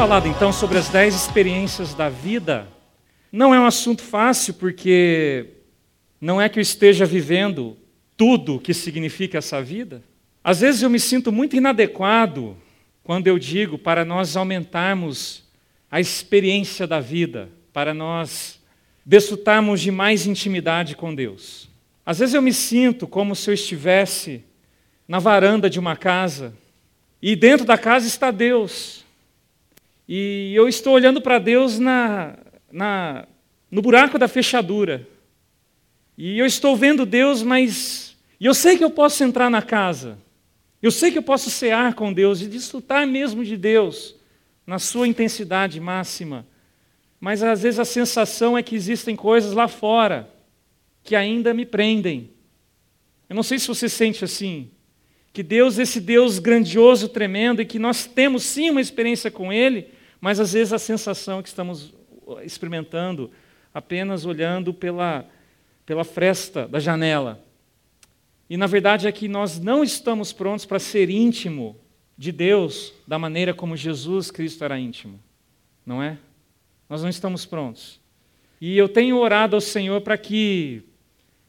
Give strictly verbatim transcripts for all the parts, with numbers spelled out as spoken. falado então sobre as dez experiências da vida. Não é um assunto fácil, porque não é que eu esteja vivendo tudo o que significa essa vida. Às vezes eu me sinto muito inadequado quando eu digo para nós aumentarmos a experiência da vida, para nós desfrutarmos de mais intimidade com Deus. Às vezes eu me sinto como se eu estivesse na varanda de uma casa e dentro da casa está Deus. E eu estou olhando para Deus na, na, no buraco da fechadura. E eu estou vendo Deus, mas e eu sei que eu posso entrar na casa. Eu sei que eu posso cear com Deus e desfrutar mesmo de Deus na sua intensidade máxima. Mas às vezes a sensação é que existem coisas lá fora que ainda me prendem. Eu não sei se você sente assim, que Deus, esse Deus grandioso, tremendo, e que nós temos sim uma experiência com Ele, mas às vezes a sensação é que estamos experimentando apenas olhando pela, pela fresta da janela. E na verdade é que nós não estamos prontos para ser íntimo de Deus da maneira como Jesus Cristo era íntimo, não é? Nós não estamos prontos. E eu tenho orado ao Senhor para que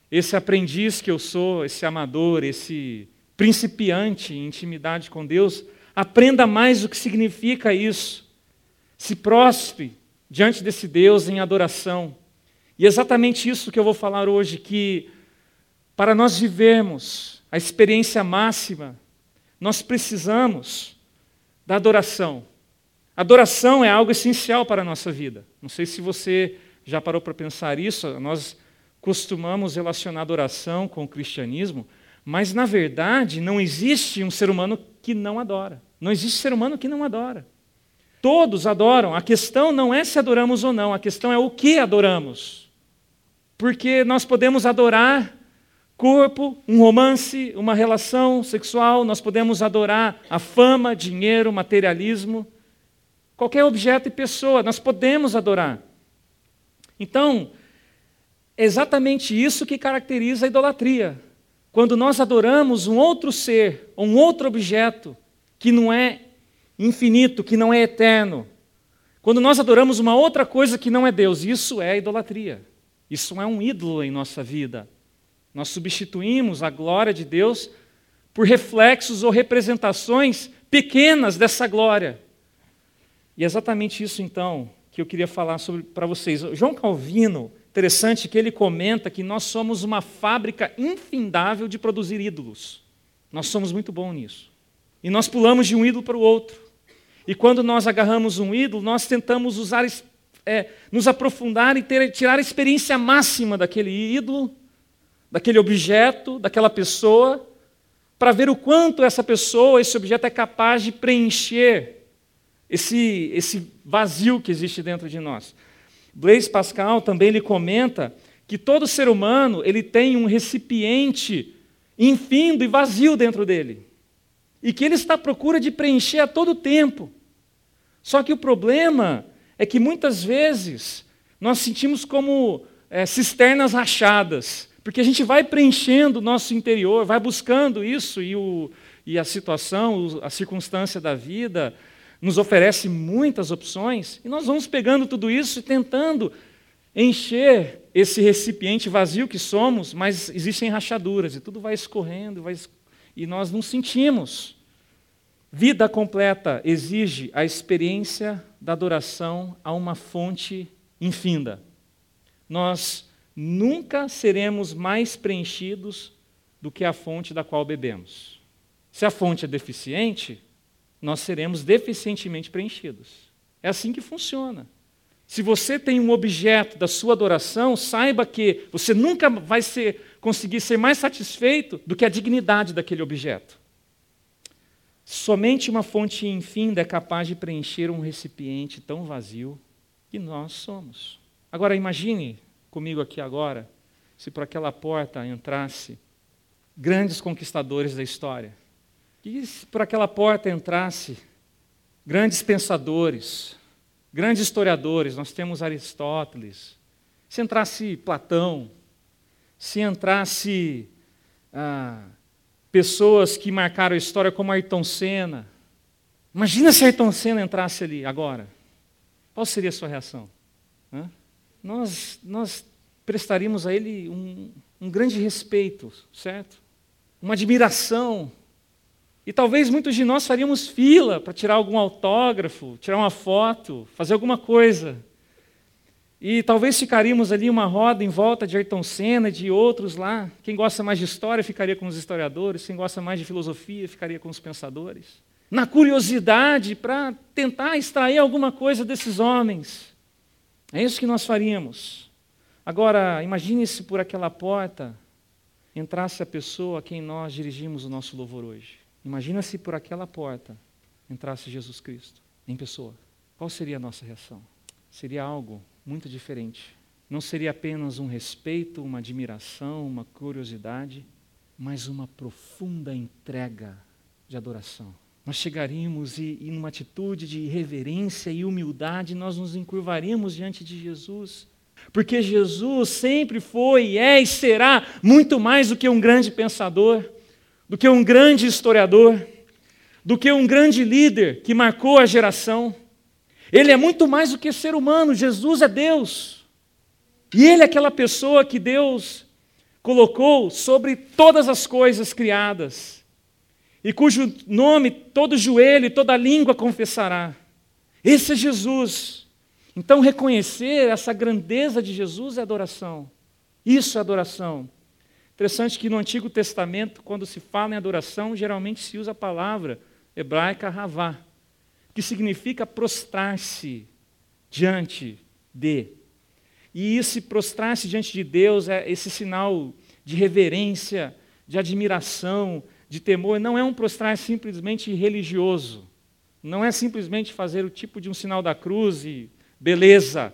esse aprendiz que eu sou, esse amador, esse principiante em intimidade com Deus, aprenda mais o que significa isso. Se prostre diante desse Deus em adoração. E é exatamente isso que eu vou falar hoje, que para nós vivermos a experiência máxima, nós precisamos da adoração. Adoração é algo essencial para a nossa vida. Não sei se você já parou para pensar isso. Nós costumamos relacionar adoração com o cristianismo, mas, na verdade, não existe um ser humano que não adora. Não existe ser humano que não adora. Todos adoram. A questão não é se adoramos ou não, a questão é o que adoramos. Porque nós podemos adorar corpo, um romance, uma relação sexual, nós podemos adorar a fama, dinheiro, materialismo, qualquer objeto e pessoa, nós podemos adorar. Então, é exatamente isso que caracteriza a idolatria. Quando nós adoramos um outro ser, um outro objeto, que não é infinito, que não é eterno, quando nós adoramos uma outra coisa que não é Deus, isso é idolatria. Isso é um ídolo em nossa vida. Nós substituímos a glória de Deus por reflexos ou representações pequenas dessa glória. E é exatamente isso, então, que eu queria falar sobre para vocês. João Calvino, interessante que ele comenta que nós somos uma fábrica infindável de produzir ídolos. Nós somos muito bons nisso. E nós pulamos de um ídolo para o outro. E quando nós agarramos um ídolo, nós tentamos usar, é, nos aprofundar e ter, tirar a experiência máxima daquele ídolo, daquele objeto, daquela pessoa, para ver o quanto essa pessoa, esse objeto é capaz de preencher esse, esse vazio que existe dentro de nós. Blaise Pascal também ele comenta que todo ser humano ele tem um recipiente infindo e vazio dentro dele, e que ele está à procura de preencher a todo tempo. Só que o problema é que muitas vezes nós sentimos como é, cisternas rachadas, porque a gente vai preenchendo o nosso interior, vai buscando isso, e, o, e a situação, a circunstância da vida nos oferece muitas opções, e nós vamos pegando tudo isso e tentando encher esse recipiente vazio que somos, mas existem rachaduras, e tudo vai escorrendo, vai es... e nós não sentimos. Vida completa exige a experiência da adoração a uma fonte infinda. Nós nunca seremos mais preenchidos do que a fonte da qual bebemos. Se a fonte é deficiente, nós seremos deficientemente preenchidos. É assim que funciona. Se você tem um objeto da sua adoração, saiba que você nunca vai ser, conseguir ser mais satisfeito do que a dignidade daquele objeto. Somente uma fonte infinda é capaz de preencher um recipiente tão vazio que nós somos. Agora imagine comigo aqui agora, se por aquela porta entrasse grandes conquistadores da história, e se por aquela porta entrasse grandes pensadores, grandes historiadores, nós temos Aristóteles, se entrasse Platão, se entrasse ah, pessoas que marcaram a história como Ayrton Senna, Imagina se Ayrton Senna entrasse ali agora. Qual seria a sua reação? Hã? Nós, nós prestaríamos a ele um, um grande respeito, certo? Uma admiração. E talvez muitos de nós faríamos fila para tirar algum autógrafo, tirar uma foto, fazer alguma coisa. E talvez ficaríamos ali uma roda em volta de Ayrton Senna e de outros lá. Quem gosta mais de história ficaria com os historiadores, quem gosta mais de filosofia ficaria com os pensadores. Na curiosidade para tentar extrair alguma coisa desses homens. É isso que nós faríamos. Agora, imagine se por aquela porta entrasse a pessoa a quem nós dirigimos o nosso louvor hoje. Imagina se por aquela porta entrasse Jesus Cristo em pessoa. Qual seria a nossa reação? Seria algo muito diferente. Não seria apenas um respeito, uma admiração, uma curiosidade, mas uma profunda entrega de adoração. Nós chegaríamos e, e numa atitude de reverência e humildade, nós nos encurvaríamos diante de Jesus. Porque Jesus sempre foi, é e será muito mais do que um grande pensador, do que um grande historiador, do que um grande líder que marcou a geração. Ele é muito mais do que ser humano, Jesus é Deus. E ele é aquela pessoa que Deus colocou sobre todas as coisas criadas, e cujo nome todo joelho e toda língua confessará. Esse é Jesus. Então, reconhecer essa grandeza de Jesus é adoração. Isso é adoração. Interessante que no Antigo Testamento, quando se fala em adoração, geralmente se usa a palavra hebraica ravá, que significa prostrar-se diante de. E esse prostrar-se diante de Deus é esse sinal de reverência, de admiração, de temor. Não é um prostrar simplesmente religioso. Não é simplesmente fazer o tipo de um sinal da cruz e beleza.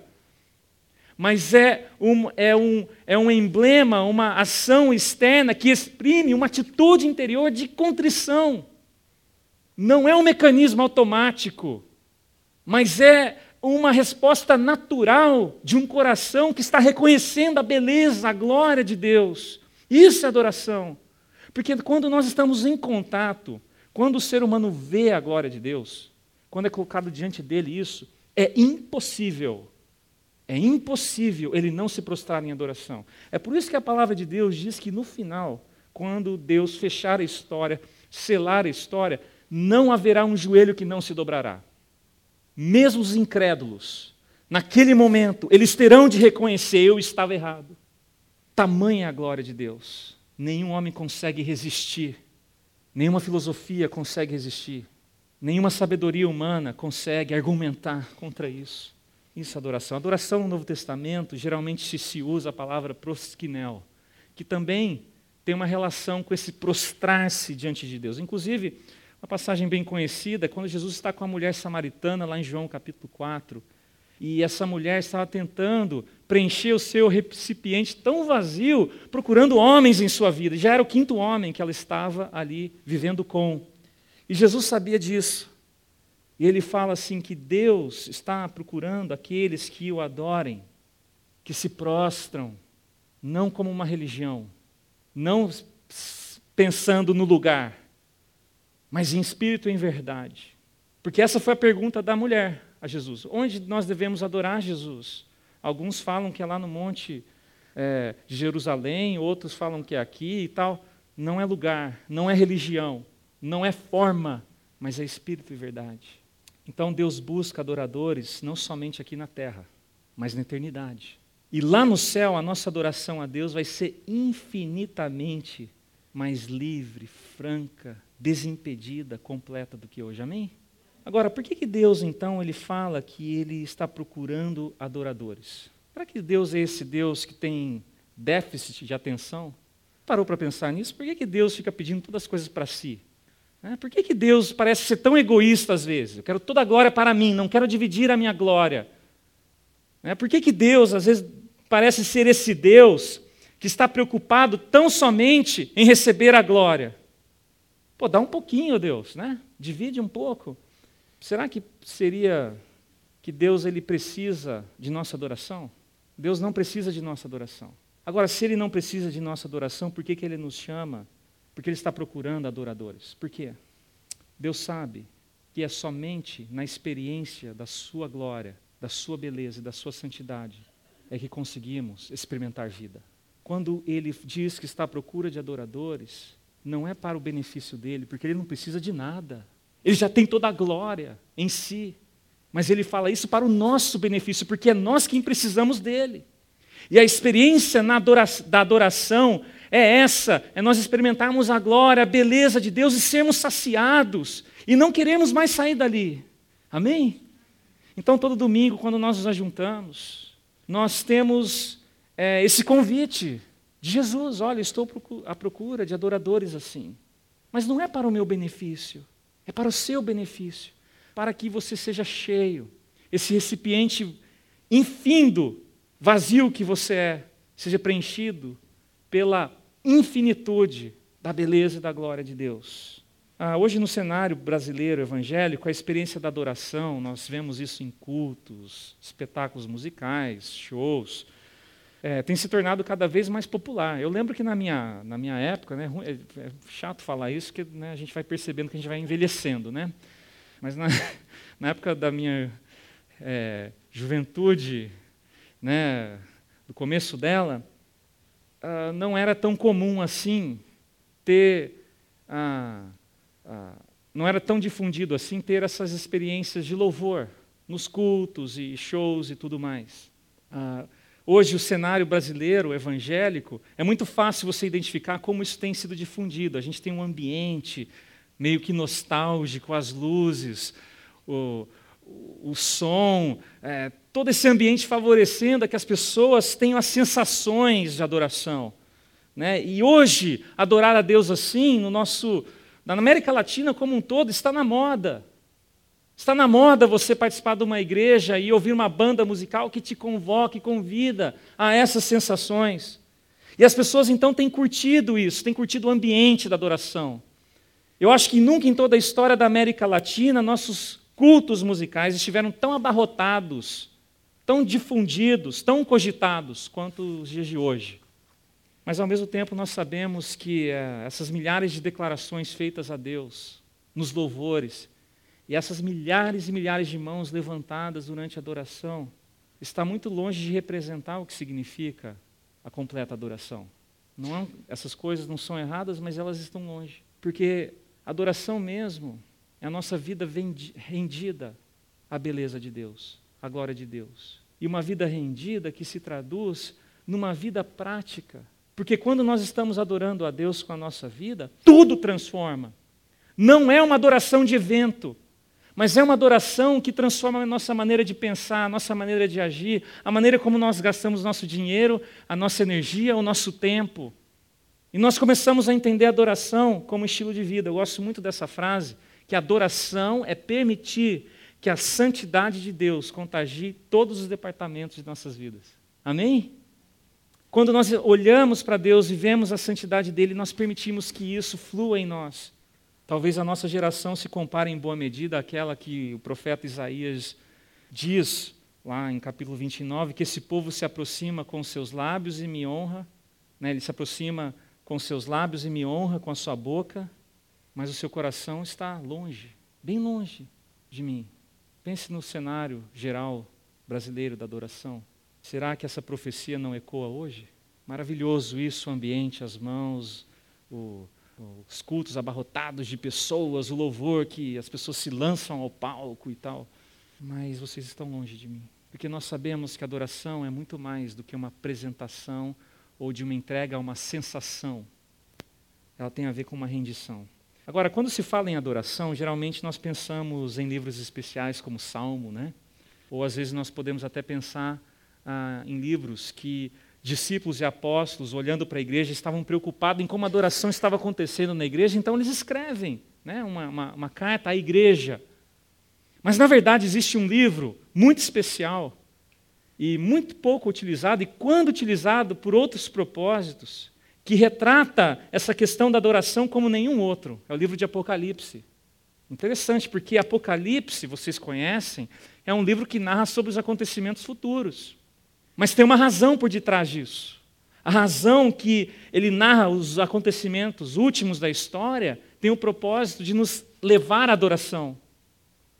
Mas é um, é um, é um emblema, uma ação externa que exprime uma atitude interior de contrição. Não é um mecanismo automático, mas é uma resposta natural de um coração que está reconhecendo a beleza, a glória de Deus. Isso é adoração. Porque quando nós estamos em contato, quando o ser humano vê a glória de Deus, quando é colocado diante dele isso, é impossível, é impossível ele não se prostrar em adoração. É por isso que a palavra de Deus diz que no final, quando Deus fechar a história, selar a história, não haverá um joelho que não se dobrará. Mesmo os incrédulos, naquele momento, eles terão de reconhecer: eu estava errado. Tamanha é a glória de Deus. Nenhum homem consegue resistir. Nenhuma filosofia consegue resistir. Nenhuma sabedoria humana consegue argumentar contra isso. Isso é adoração. Adoração no Novo Testamento, geralmente se usa a palavra proskinel, que também tem uma relação com esse prostrar-se diante de Deus. Inclusive, uma passagem bem conhecida é quando Jesus está com a mulher samaritana, lá em João capítulo quatro, e essa mulher estava tentando preencher o seu recipiente tão vazio, procurando homens em sua vida. Já era o quinto homem que ela estava ali vivendo com. E Jesus sabia disso. E ele fala assim que Deus está procurando aqueles que o adorem, que se prostram, não como uma religião, não pensando no lugar, mas em espírito e em verdade. Porque essa foi a pergunta da mulher a Jesus. Onde nós devemos adorar Jesus? Alguns falam que é lá no monte é, de Jerusalém, outros falam que é aqui e tal. Não é lugar, não é religião, não é forma, mas é espírito e verdade. Então Deus busca adoradores não somente aqui na terra, mas na eternidade. E lá no céu a nossa adoração a Deus vai ser infinitamente mais livre, franca, desimpedida, completa do que hoje, amém? Agora, por que, que Deus, então, ele fala que ele está procurando adoradores? Será que Deus é esse Deus que tem déficit de atenção? Parou para pensar nisso? Por que, que Deus fica pedindo todas as coisas para si? Por que, que Deus parece ser tão egoísta às vezes? Eu quero toda a glória para mim, não quero dividir a minha glória. Por que, que Deus, às vezes, parece ser esse Deus que está preocupado tão somente em receber a glória? Pô, dá um pouquinho, Deus, né? Divide um pouco. Será que seria que Deus ele precisa de nossa adoração? Deus não precisa de nossa adoração. Agora, se ele não precisa de nossa adoração, por que, que ele nos chama? Porque ele está procurando adoradores. Por quê? Deus sabe que é somente na experiência da sua glória, da sua beleza e da sua santidade, é que conseguimos experimentar vida. Quando ele diz que está à procura de adoradores, não é para o benefício dele, porque ele não precisa de nada. Ele já tem toda a glória em si. Mas ele fala isso para o nosso benefício, porque é nós quem precisamos dele. E a experiência na adora- da adoração é essa, é nós experimentarmos a glória, a beleza de Deus e sermos saciados. E não queremos mais sair dali. Amém? Então, todo domingo, quando nós nos ajuntamos, nós temos é, esse convite de Jesus. Olha, estou à procura de adoradores assim. Mas não é para o meu benefício, é para o seu benefício. Para que você seja cheio, esse recipiente infindo, vazio que você é, seja preenchido pela infinitude da beleza e da glória de Deus. Ah, hoje no cenário brasileiro evangélico, a experiência da adoração, nós vemos isso em cultos, espetáculos musicais, shows, é, tem se tornado cada vez mais popular. Eu lembro que na minha, na minha época, né, é, é chato falar isso, porque né, a gente vai percebendo que a gente vai envelhecendo, né? Mas na, na época da minha é, juventude, né, do começo dela, uh, não era tão comum assim ter, uh, uh, não era tão difundido assim ter essas experiências de louvor nos cultos e shows e tudo mais. Uh, hoje o cenário brasileiro evangélico, é muito fácil você identificar como isso tem sido difundido. A gente tem um ambiente meio que nostálgico, as luzes, o, o, o som, é, todo esse ambiente favorecendo a que as pessoas tenham as sensações de adoração. Né? E hoje, adorar a Deus assim, no nosso, na América Latina como um todo, está na moda. Está na moda você participar de uma igreja e ouvir uma banda musical que te convoca e convida a essas sensações. E as pessoas, então, têm curtido isso, têm curtido o ambiente da adoração. Eu acho que nunca em toda a história da América Latina nossos cultos musicais estiveram tão abarrotados, tão difundidos, tão cogitados quanto os dias de hoje. Mas, ao mesmo tempo, nós sabemos que é, essas milhares de declarações feitas a Deus, nos louvores, e essas milhares e milhares de mãos levantadas durante a adoração, está muito longe de representar o que significa a completa adoração. Não é, essas coisas não são erradas, mas elas estão longe. Porque adoração mesmo é a nossa vida rendida à beleza de Deus, à glória de Deus. E uma vida rendida que se traduz numa vida prática. Porque quando nós estamos adorando a Deus com a nossa vida, tudo transforma. Não é uma adoração de evento, mas é uma adoração que transforma a nossa maneira de pensar, a nossa maneira de agir, a maneira como nós gastamos nosso dinheiro, a nossa energia, o nosso tempo. E nós começamos a entender a adoração como estilo de vida. Eu gosto muito dessa frase, que adoração é permitir que a santidade de Deus contagie todos os departamentos de nossas vidas. Amém? Quando nós olhamos para Deus e vemos a santidade dele, nós permitimos que isso flua em nós. Talvez a nossa geração se compare em boa medida àquela que o profeta Isaías diz, lá em capítulo vinte e nove, que esse povo se aproxima com seus lábios e me honra. Né? Ele se aproxima com seus lábios e me honra com a sua boca, mas o seu coração está longe, bem longe de mim. Pense no cenário geral brasileiro da adoração. Será que essa profecia não ecoa hoje? Maravilhoso isso, o ambiente, as mãos, o, os cultos abarrotados de pessoas, o louvor que as pessoas se lançam ao palco e tal. Mas vocês estão longe de mim. Porque nós sabemos que a adoração é muito mais do que uma apresentação ou de uma entrega a uma sensação. Ela tem a ver com uma rendição. Agora, quando se fala em adoração, geralmente nós pensamos em livros especiais como Salmo, né? Ou às vezes nós podemos até pensar ah, em livros que discípulos e apóstolos, olhando para a igreja, estavam preocupados em como a adoração estava acontecendo na igreja, então eles escrevem, né, uma, uma, uma carta à igreja. Mas, na verdade, existe um livro muito especial, e muito pouco utilizado, e quando utilizado por outros propósitos, que retrata essa questão da adoração como nenhum outro. É o livro de Apocalipse. Interessante, porque Apocalipse, vocês conhecem, é um livro que narra sobre os acontecimentos futuros. Mas tem uma razão por detrás disso. A razão que ele narra os acontecimentos últimos da história tem o propósito de nos levar à adoração.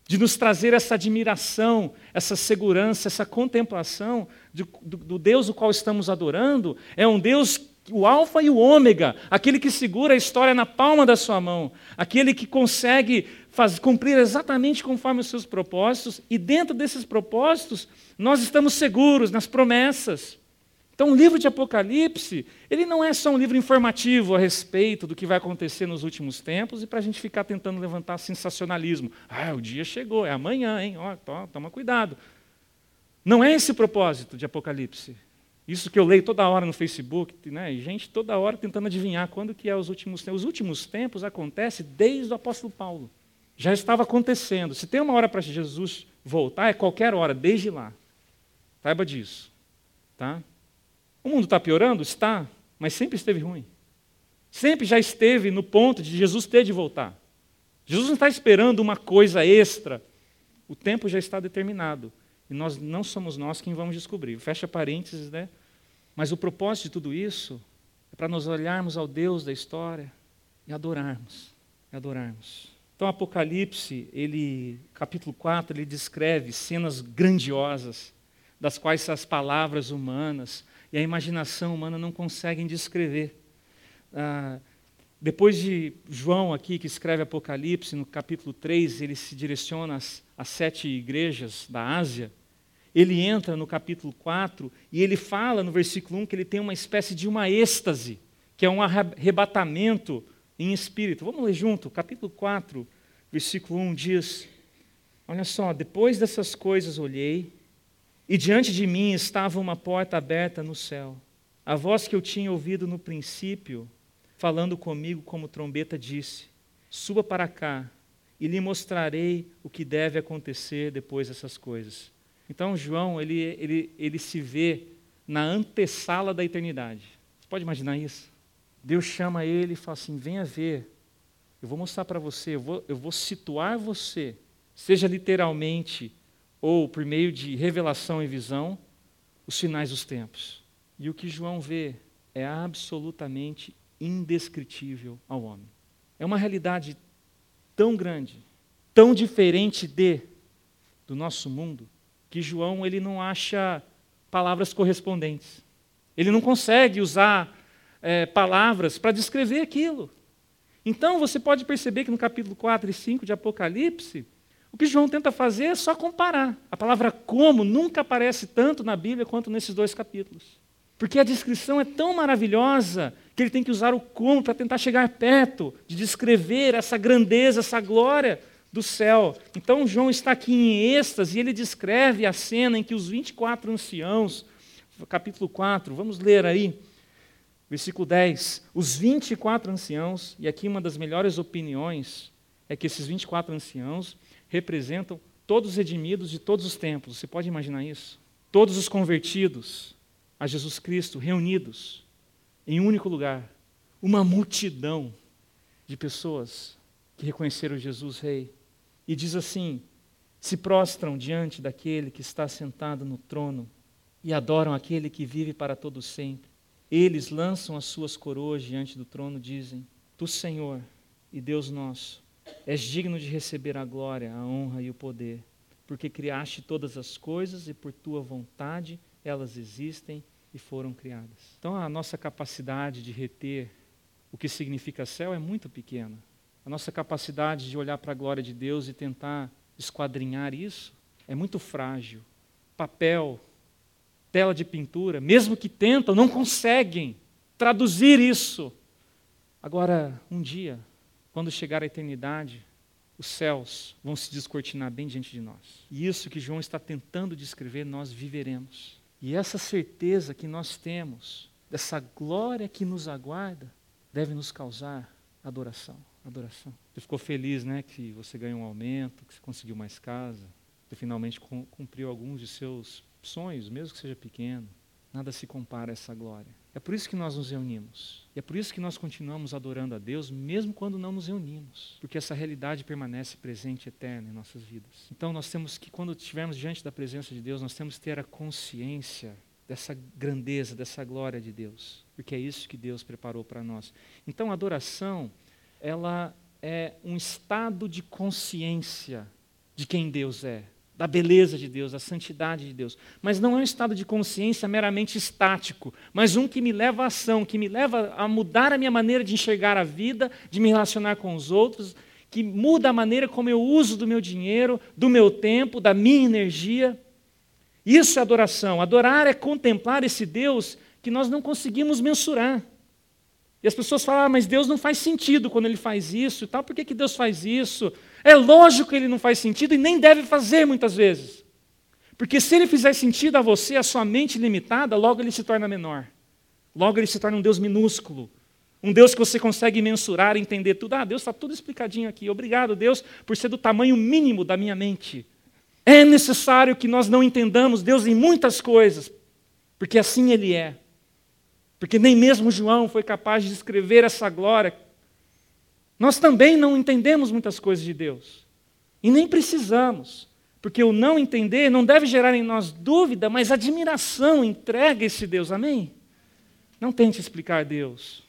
de nos trazer essa admiração, essa segurança, essa contemplação de, do, do Deus o qual estamos adorando, é um Deus, o alfa e o ômega, aquele que segura a história na palma da sua mão, aquele que consegue faz, cumprir exatamente conforme os seus propósitos, e dentro desses propósitos nós estamos seguros nas promessas. Então, o livro de Apocalipse, ele não é só um livro informativo a respeito do que vai acontecer nos últimos tempos e para a gente ficar tentando levantar sensacionalismo. Ah, o dia chegou, é amanhã, hein? Ó, to, toma cuidado. Não é esse o propósito de Apocalipse. Isso que eu leio toda hora no Facebook, né? E gente toda hora tentando adivinhar quando que é os últimos tempos. Os últimos tempos acontecem desde o apóstolo Paulo. Já estava acontecendo. Se tem uma hora para Jesus voltar, é qualquer hora, desde lá. Saiba disso. Tá? O mundo está piorando? Está, mas sempre esteve ruim. Sempre já esteve no ponto de Jesus ter de voltar. Jesus não está esperando uma coisa extra. O tempo já está determinado. E nós não somos nós quem vamos descobrir. Fecha parênteses, né? Mas o propósito de tudo isso é para nós olharmos ao Deus da história e adorarmos. E adorarmos. Então, Apocalipse, ele, capítulo quatro, ele descreve cenas grandiosas, das quais as palavras humanas e a imaginação humana não conseguem descrever. Ah, depois de João aqui, que escreve Apocalipse, no capítulo três, ele se direciona às, às sete igrejas da Ásia. Ele entra no capítulo quatro e ele fala, no versículo um, que ele tem uma espécie de uma êxtase, que é um arrebatamento em espírito. Vamos ler junto? Capítulo quatro, versículo um, diz, olha só, depois dessas coisas olhei, e diante de mim estava uma porta aberta no céu. A voz que eu tinha ouvido no princípio, falando comigo como trombeta, disse, suba para cá e lhe mostrarei o que deve acontecer depois dessas coisas. Então João, ele, ele, ele se vê na antessala da eternidade. Você pode imaginar isso? Deus chama ele e fala assim, venha ver, eu vou mostrar para você, eu vou, eu vou situar você, seja literalmente ou por meio de revelação e visão, os sinais dos tempos. E o que João vê é absolutamente indescritível ao homem. É uma realidade tão grande, tão diferente de, do nosso mundo, que João ele não acha palavras correspondentes. Ele não consegue usar é, palavras para descrever aquilo. Então, você pode perceber que no capítulo quatro e cinco de Apocalipse, o que João tenta fazer é só comparar. A palavra como nunca aparece tanto na Bíblia quanto nesses dois capítulos. Porque a descrição é tão maravilhosa que ele tem que usar o como para tentar chegar perto de descrever essa grandeza, essa glória do céu. Então João está aqui em êxtase e ele descreve a cena em que os vinte e quatro anciãos, capítulo quatro, vamos ler aí, versículo dez, os vinte e quatro anciãos, e aqui uma das melhores opiniões é que esses vinte e quatro anciãos representam todos os redimidos de todos os tempos. Você pode imaginar isso? Todos os convertidos a Jesus Cristo, reunidos em um único lugar. Uma multidão de pessoas que reconheceram Jesus Rei. E diz assim, se prostram diante daquele que está sentado no trono e adoram aquele que vive para todo sempre. Eles lançam as suas coroas diante do trono e dizem, Tu, Senhor e Deus nosso, és digno de receber a glória, a honra e o poder, porque criaste todas as coisas e por tua vontade elas existem e foram criadas. Então a nossa capacidade de reter o que significa céu é muito pequena. A nossa capacidade de olhar para a glória de Deus e tentar esquadrinhar isso é muito frágil. Papel, tela de pintura, mesmo que tentam, não conseguem traduzir isso. Agora, um dia, quando chegar a eternidade, os céus vão se descortinar bem diante de nós. E isso que João está tentando descrever, nós viveremos. E essa certeza que nós temos, dessa glória que nos aguarda, deve nos causar adoração. Adoração. Você ficou feliz, né, que você ganhou um aumento, que você conseguiu mais casa, que finalmente cumpriu alguns de seus sonhos, mesmo que seja pequeno. Nada se compara a essa glória. É por isso que nós nos reunimos. E é por isso que nós continuamos adorando a Deus, mesmo quando não nos reunimos. Porque essa realidade permanece presente e eterna em nossas vidas. Então nós temos que, quando estivermos diante da presença de Deus, nós temos que ter a consciência dessa grandeza, dessa glória de Deus. Porque é isso que Deus preparou para nós. Então a adoração, ela é um estado de consciência de quem Deus é, da beleza de Deus, da santidade de Deus. Mas não é um estado de consciência meramente estático, mas um que me leva à ação, que me leva a mudar a minha maneira de enxergar a vida, de me relacionar com os outros, que muda a maneira como eu uso do meu dinheiro, do meu tempo, da minha energia. Isso é adoração. Adorar é contemplar esse Deus que nós não conseguimos mensurar. E as pessoas falam, ah, mas Deus não faz sentido quando Ele faz isso e tal, por que que Deus faz isso? É lógico que Ele não faz sentido e nem deve fazer muitas vezes. Porque se Ele fizer sentido a você, a sua mente limitada, logo Ele se torna menor. Logo Ele se torna um Deus minúsculo. Um Deus que você consegue mensurar, entender tudo. Ah, Deus, está tudo explicadinho aqui. Obrigado, Deus, por ser do tamanho mínimo da minha mente. É necessário que nós não entendamos Deus em muitas coisas, porque assim Ele é. Porque nem mesmo João foi capaz de descrever essa glória. Nós também não entendemos muitas coisas de Deus. E nem precisamos. Porque o não entender não deve gerar em nós dúvida, mas admiração, entrega esse Deus. Amém? Não tente explicar Deus.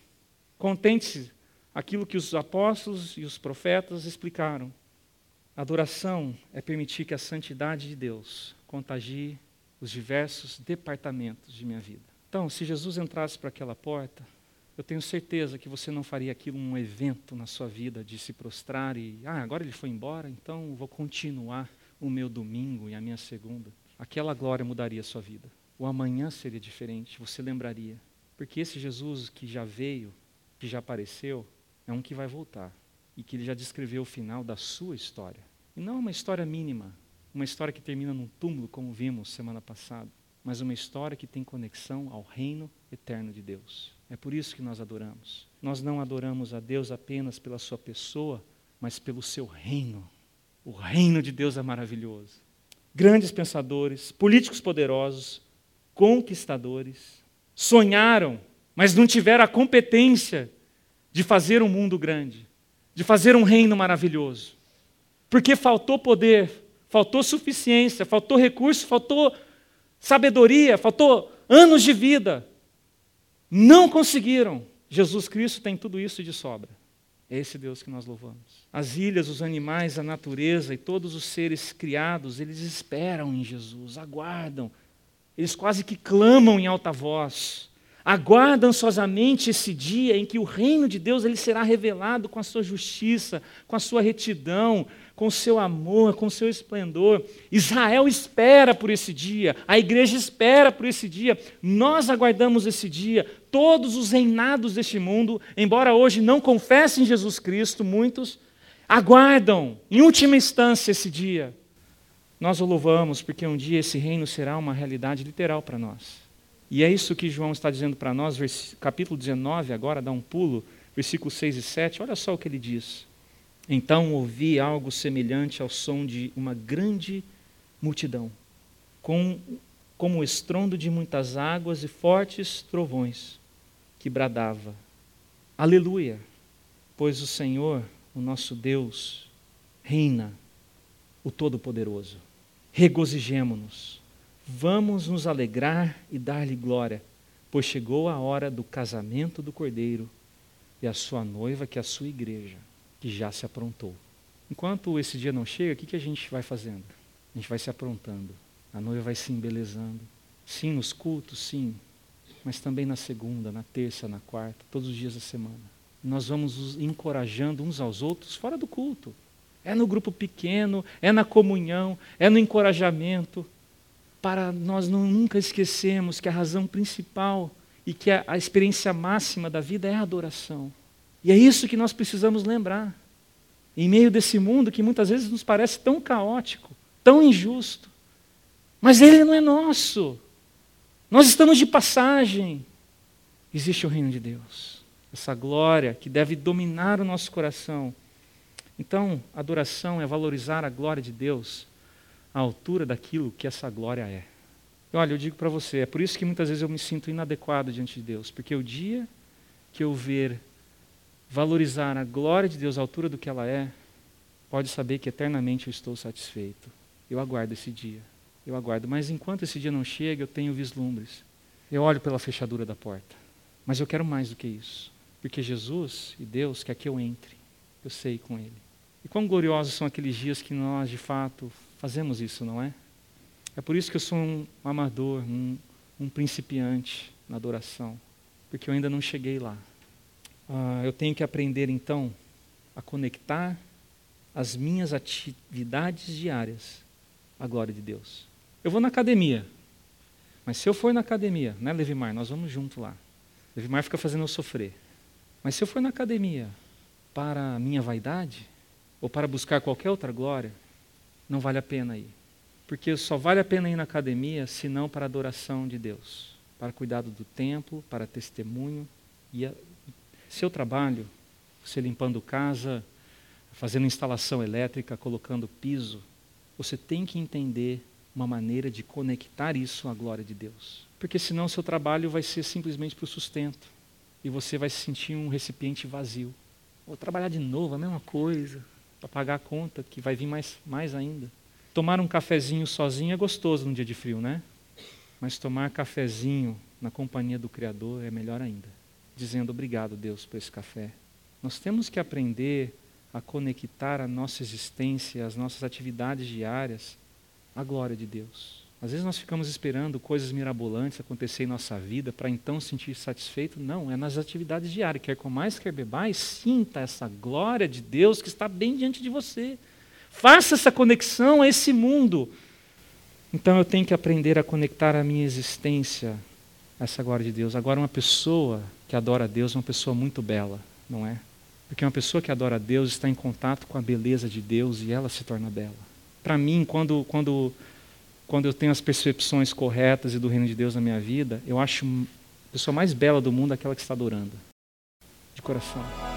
Contente-se aquilo que os apóstolos e os profetas explicaram. Adoração é permitir que a santidade de Deus contagie os diversos departamentos de minha vida. Então, se Jesus entrasse para aquela porta, eu tenho certeza que você não faria aquilo um evento na sua vida de se prostrar e, ah, agora ele foi embora, então vou continuar o meu domingo e a minha segunda. Aquela glória mudaria a sua vida. O amanhã seria diferente, você lembraria. Porque esse Jesus que já veio, que já apareceu, é um que vai voltar. E que ele já descreveu o final da sua história. E não uma história mínima, uma história que termina num túmulo, como vimos semana passada. Mas uma história que tem conexão ao reino eterno de Deus. É por isso que nós adoramos. Nós não adoramos a Deus apenas pela sua pessoa, mas pelo seu reino. O reino de Deus é maravilhoso. Grandes pensadores, políticos poderosos, conquistadores, sonharam, mas não tiveram a competência de fazer um mundo grande, de fazer um reino maravilhoso. Porque faltou poder, faltou suficiência, faltou recurso, faltou sabedoria, faltou anos de vida. Não conseguiram. Jesus Cristo tem tudo isso de sobra. É esse Deus que nós louvamos. As ilhas, os animais, a natureza e todos os seres criados, eles esperam em Jesus, aguardam. Eles quase que clamam em alta voz. Aguardam ansiosamente esse dia em que o reino de Deus ele será revelado com a sua justiça, com a sua retidão, com o seu amor, com o seu esplendor. Israel espera por esse dia, a igreja espera por esse dia, nós aguardamos esse dia. Todos os reinados deste mundo, embora hoje não confessem Jesus Cristo, muitos aguardam, em última instância, esse dia. Nós o louvamos porque um dia esse reino será uma realidade literal para nós. E é isso que João está dizendo para nós, capítulo dezenove, agora dá um pulo, versículos seis e sete, olha só o que ele diz. Então ouvi algo semelhante ao som de uma grande multidão, com, como o estrondo de muitas águas e fortes trovões, que bradava. Aleluia, pois o Senhor, o nosso Deus, reina, o Todo-Poderoso. Regozijemo-nos, vamos nos alegrar e dar-lhe glória, pois chegou a hora do casamento do Cordeiro e a sua noiva, que é a sua igreja, que já se aprontou. Enquanto esse dia não chega, o que a gente vai fazendo? A gente vai se aprontando. A noiva vai se embelezando. Sim, nos cultos, sim, mas também na segunda, na terça, na quarta, todos os dias da semana. Nós vamos nos encorajando uns aos outros fora do culto. É no grupo pequeno, é na comunhão, é no encorajamento, para nós não, nunca esquecermos que a razão principal e que a, a experiência máxima da vida é a adoração. E é isso que nós precisamos lembrar. Em meio desse mundo que muitas vezes nos parece tão caótico, tão injusto. Mas ele não é nosso. Nós estamos de passagem. Existe o reino de Deus. Essa glória que deve dominar o nosso coração. Então, adoração é valorizar a glória de Deus à altura daquilo que essa glória é. E olha, eu digo para você, é por isso que muitas vezes eu me sinto inadequado diante de Deus. Porque o dia que eu ver valorizar a glória de Deus à altura do que ela é, pode saber que eternamente eu estou satisfeito. Eu aguardo esse dia, eu aguardo. Mas enquanto esse dia não chega, eu tenho vislumbres. Eu olho pela fechadura da porta. Mas eu quero mais do que isso. Porque Jesus e Deus quer que eu entre, eu sei com Ele. E E quão gloriosos são aqueles dias que nós, de fato, fazemos isso, não é? É por isso que eu sou um amador, um, um principiante na adoração, porque eu ainda não cheguei lá. Ah, eu tenho que aprender, então, a conectar as minhas atividades diárias à glória de Deus. Eu vou na academia, mas se eu for na academia, né, Levimar? Nós vamos junto lá. Levimar fica fazendo eu sofrer. Mas se eu for na academia para a minha vaidade, ou para buscar qualquer outra glória, não vale a pena ir. Porque só vale a pena ir na academia, se não para a adoração de Deus, para cuidado do templo, para testemunho. E a... seu trabalho, você limpando casa, fazendo instalação elétrica, colocando piso, você tem que entender uma maneira de conectar isso à glória de Deus. Porque senão seu trabalho vai ser simplesmente para o sustento. E você vai se sentir um recipiente vazio. Vou trabalhar de novo, a mesma coisa, para pagar a conta, que vai vir mais, mais ainda. Tomar um cafezinho sozinho é gostoso num dia de frio, né? Mas tomar cafezinho na companhia do Criador é melhor ainda. Dizendo obrigado, Deus, por esse café. Nós temos que aprender a conectar a nossa existência, as nossas atividades diárias à glória de Deus. Às vezes nós ficamos esperando coisas mirabolantes acontecer em nossa vida para então sentir satisfeito. Não, é nas atividades diárias. Quer comais, quer bebais, sinta essa glória de Deus que está bem diante de você. Faça essa conexão a esse mundo. Então eu tenho que aprender a conectar a minha existência a essa glória de Deus. Agora, uma pessoa que adora a Deus é uma pessoa muito bela, não é? Porque uma pessoa que adora a Deus está em contato com a beleza de Deus e ela se torna bela. Para mim, quando... quando Quando eu tenho as percepções corretas e do reino de Deus na minha vida, eu acho a pessoa mais bela do mundo aquela que está adorando, de coração.